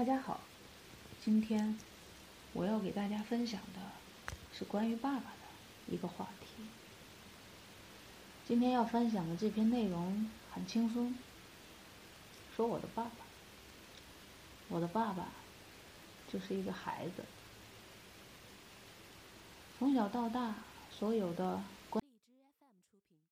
大家好，今天我要给大家分享的是关于爸爸的一个话题。今天要分享的这篇内容很轻松，说我的爸爸。我的爸爸就是一个孩子，从小到大所有的